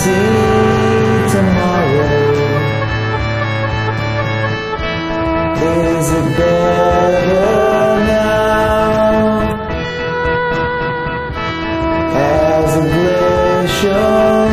see tomorrow? Is it better now? As a glacier